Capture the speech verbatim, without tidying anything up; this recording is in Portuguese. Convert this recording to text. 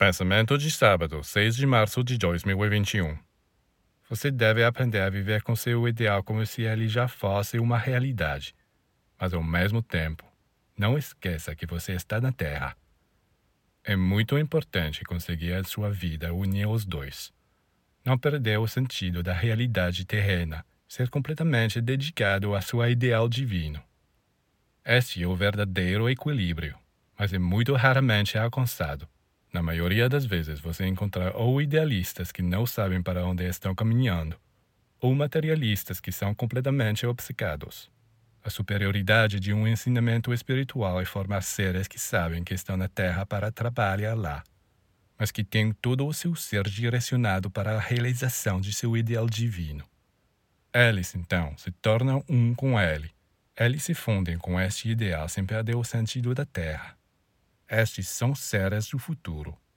Pensamento de sábado, seis de março de dois mil e vinte e um. Você deve aprender a viver com seu ideal como se ele já fosse uma realidade. Mas, ao mesmo tempo, não esqueça que você está na Terra. É muito importante conseguir a sua vida unir os dois. Não perder o sentido da realidade terrena, ser completamente dedicado a seu ideal divino. Este é o verdadeiro equilíbrio, mas é muito raramente alcançado. Na maioria das vezes, você encontrará ou idealistas que não sabem para onde estão caminhando, ou materialistas que são completamente obcecados. A superioridade de um ensinamento espiritual é formar seres que sabem que estão na Terra para trabalhar lá, mas que têm todo o seu ser direcionado para a realização de seu ideal divino. Eles, então, se tornam um com ele. Eles se fundem com este ideal sem perder o sentido da Terra. Estes são seres do futuro.